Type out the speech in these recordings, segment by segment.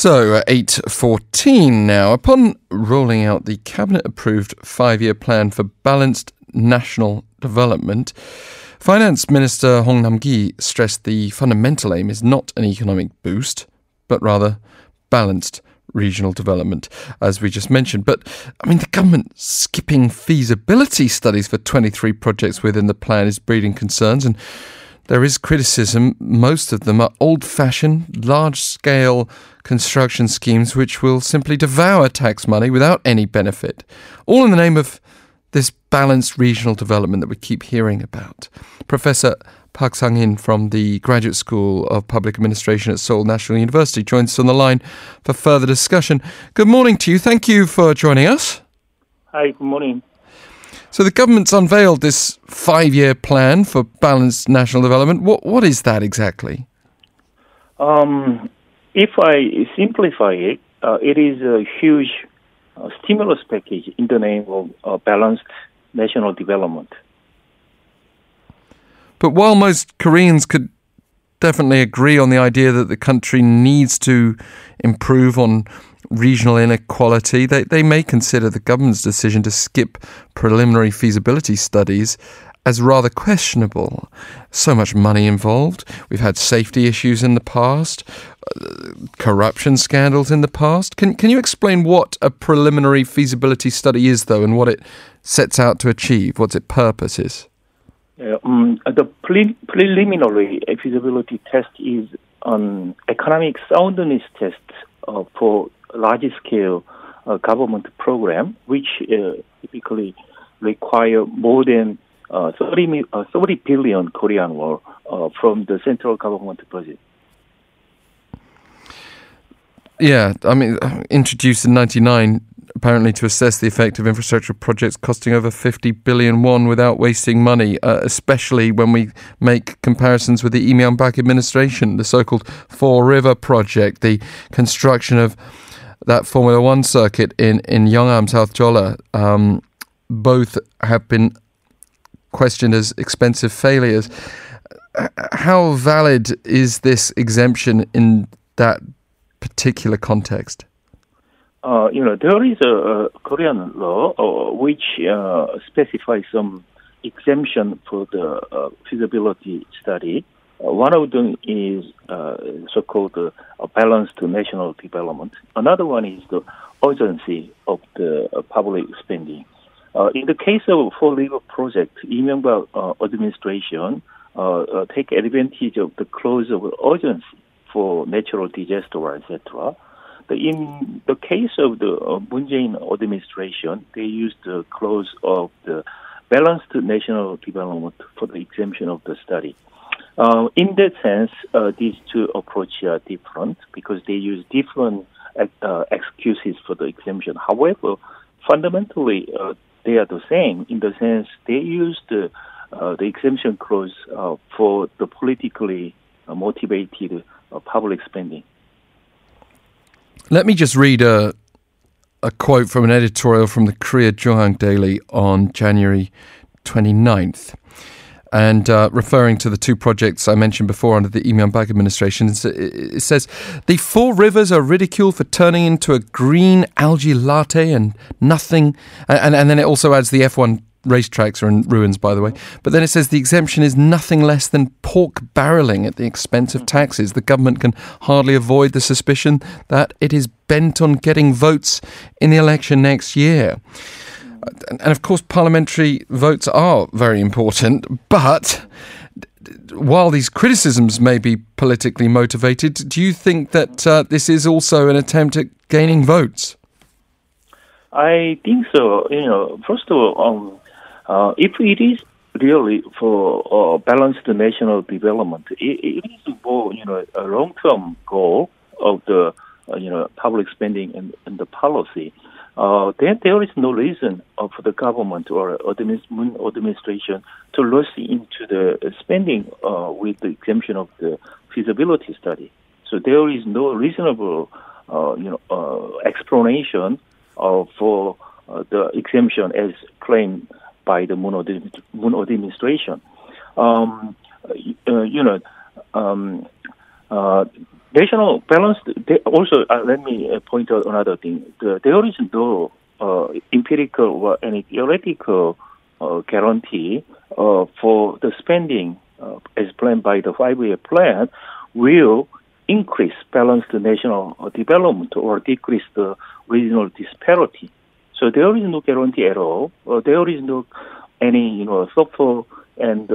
So, 8:14 now. Upon rolling out the Cabinet-approved five-year plan for balanced national development, Finance Minister Hong Nam-Gi stressed the fundamental aim is not an economic boost, but rather balanced regional development, as we just mentioned. But, I mean, the government skipping feasibility studies for 23 projects within the plan is breeding concerns, and there is criticism. Most of them are old-fashioned, large-scale construction schemes which will simply devour tax money without any benefit, all in the name of this balanced regional development that we keep hearing about. Professor Park Sang-in from the Graduate School of Public Administration at Seoul National University joins us on the line for further discussion. Good morning to you. Thank you for joining us. Hi, good morning. So the government's unveiled this five-year plan for balanced national development. What is that exactly? If I simplify it, it is a huge stimulus package in the name of balanced national development. But while most Koreans could definitely agree on the idea that the country needs to improve on regional inequality, they may consider the government's decision to skip preliminary feasibility studies as rather questionable. So much money involved. We've had safety issues in the past, corruption scandals in the past. Can you explain what a preliminary feasibility study is, though, and what it sets out to achieve, what its purpose is? The preliminary feasibility test is an economic soundness test for large-scale government program, which typically require more than 30 billion Korean won from the central government budget. Yeah, I mean, introduced in 1999, apparently to assess the effect of infrastructure projects costing over 50 billion won without wasting money, especially when we make comparisons with the Imian-bak administration, the so-called Four River project, the construction of that Formula One circuit in Youngham, South Jolla. Both have been questioned as expensive failures. How valid is this exemption in that particular context? There is a Korean law which specifies some exemption for the feasibility study. One of them is so-called balanced national development. Another one is the urgency of the public spending. In the case of Four River Project, Lee Myung-bak administration take advantage of the clause of urgency for natural disaster, etc. In the case of the Moon Jae-in administration, they used the clause of the balanced national development for the exemption of the study. In that sense, these two approaches are different because they use different excuses for the exemption. However, fundamentally, they are the same in the sense they use the exemption clause for the politically motivated public spending. Let me just read a quote from an editorial from the Korea Joongang Daily on January 29th. And referring to the two projects I mentioned before under the Imian-bak administration, it says, "The Four Rivers are ridiculed for turning into a green algae latte and nothing." And then it also adds the F1 racetracks are in ruins, by the way. But then it says the exemption is nothing less than pork barreling at the expense of taxes. The government can hardly avoid the suspicion that it is bent on getting votes in the election next year. And of course, parliamentary votes are very important, but while these criticisms may be politically motivated, do you think that this is also an attempt at gaining votes? I think so. First of all, if it is really for balanced national development, it is for a long-term goal of the public spending and the policy. Then there is no reason for the government or administration to rush into the spending with the exemption of the feasibility study. So there is no reasonable, explanation for the exemption as claimed by the Moon administration. national balance, they also, let me point out another thing. There is no empirical or any theoretical guarantee for the spending as planned by the 5-year plan will increase balanced national development or decrease the regional disparity. So there is no guarantee at all. There is no any thoughtful and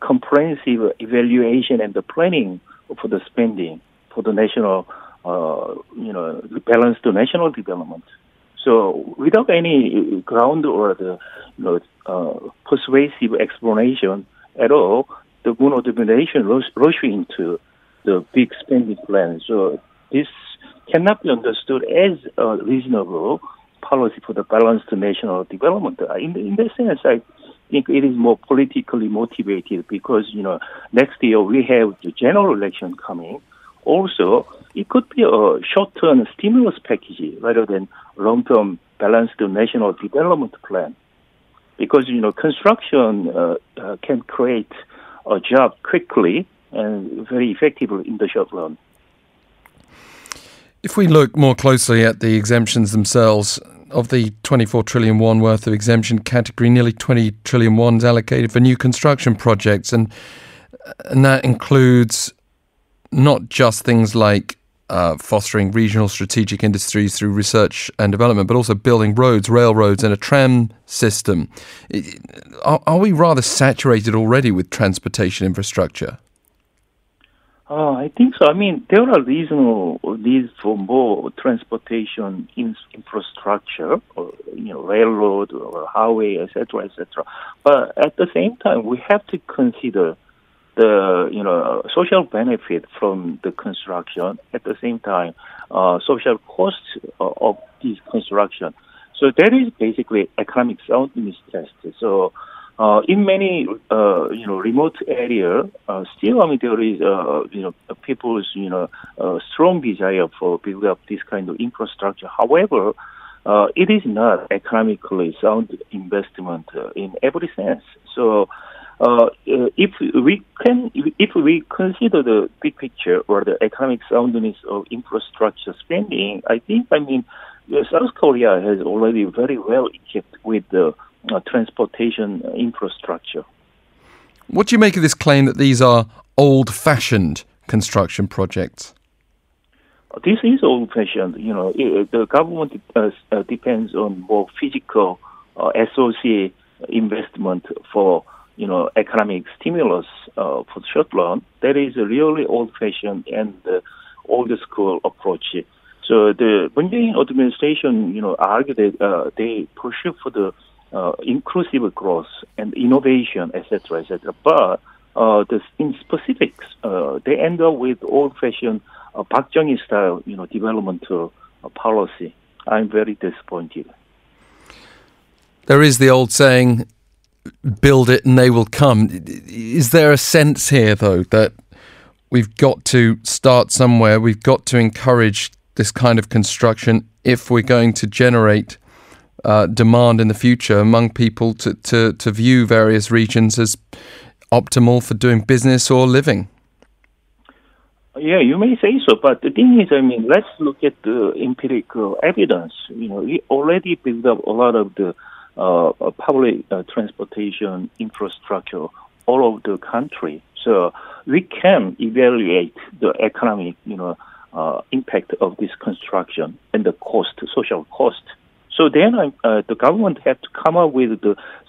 comprehensive evaluation and the planning for the spending for the national balanced national development. So without any ground or the persuasive explanation at all, the Moon administration rushed into the big spending plan. So this cannot be understood as a reasonable policy for the balanced national development. In that sense, I think it is more politically motivated because, next year we have the general election coming. Also, it could be a short-term stimulus package rather than long-term balanced national development plan. Because, construction can create a job quickly and very effectively in the short run. If we look more closely at the exemptions themselves, of the 24 trillion won worth of exemption category, nearly 20 trillion won is allocated for new construction projects. And that includes not just things like fostering regional strategic industries through research and development, but also building roads, railroads and a tram system. Are we rather saturated already with transportation infrastructure? I think so. I mean, there are reasonable needs for more transportation infrastructure, or, railroad or highway, etc., etc. But at the same time, we have to consider the social benefit from the construction. At the same time, social costs of this construction. So that is basically economic soundness test. So. In many, remote area, still, I mean, there is, people's, strong desire for building up this kind of infrastructure. However, it is not economically sound investment in every sense. So, if we consider the big picture or the economic soundness of infrastructure spending, I mean, South Korea has already very well equipped with the transportation infrastructure. What do you make of this claim that these are old-fashioned construction projects? This is old-fashioned. The government depends on more physical SOC investment for economic stimulus for the short run. That is a really old-fashioned and old-school approach. So the Bunjing administration, argued that they pursue for the inclusive growth and innovation, etc., etc. But in specifics, they end up with old-fashioned Park Chung-hee style, development policy. I'm very disappointed. There is the old saying, "Build it and they will come." Is there a sense here, though, that we've got to start somewhere? We've got to encourage this kind of construction if we're going to generate demand in the future among people to view various regions as optimal for doing business or living? Yeah, you may say so, but the thing is, I mean, let's look at the empirical evidence. We already built up a lot of the public transportation infrastructure all over the country, so we can evaluate the economic, impact of this construction and the cost, social cost. So then the government had to come up with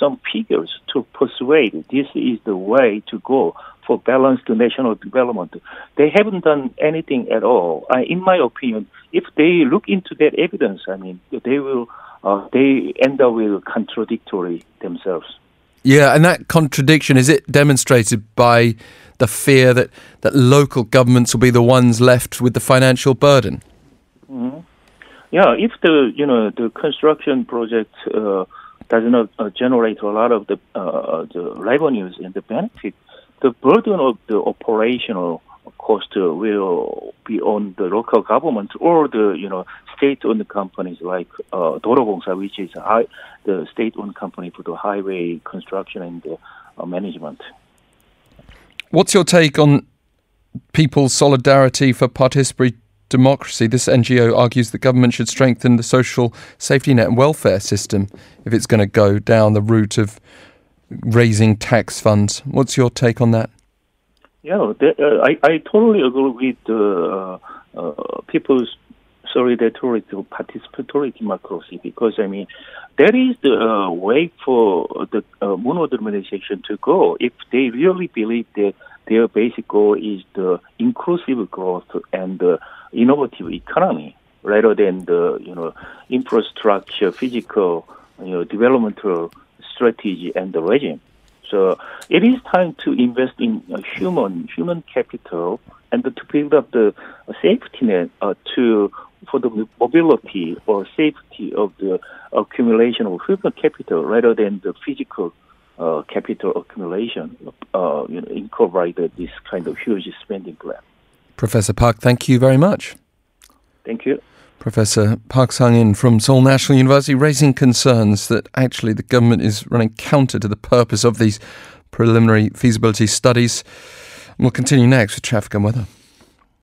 some figures to persuade this is the way to go for balanced national development. They haven't done anything at all. In my opinion, if they look into that evidence, I mean, they end up with contradictory themselves. Yeah, and that contradiction, is it demonstrated by the fear that local governments will be the ones left with the financial burden? Mm-hmm. Yeah, if the construction project does not generate a lot of the revenues and the benefit, the burden of the operational cost will be on the local government or the state-owned companies like Dorogongsa, which is the state-owned company for the highway construction and management. What's your take on People's Solidarity for Participatory Democracy, this NGO argues the government should strengthen the social safety net and welfare system if it's going to go down the route of raising tax funds. What's your take on that? Yeah, I totally agree with people's solidarity to participatory democracy, because, I mean, that is the way for the Moon administration to go if they really believe that their basic goal is the inclusive growth and the innovative economy rather than the, infrastructure, physical, developmental strategy and the regime. So it is time to invest in human capital and to build up the safety net for the mobility or safety of the accumulation of human capital rather than the physical capital accumulation incorporated this kind of huge spending plan. Professor Park, thank you very much. Thank you. Professor Park Sang-in from Seoul National University, raising concerns that actually the government is running counter to the purpose of these preliminary feasibility studies. And we'll continue next with traffic and weather.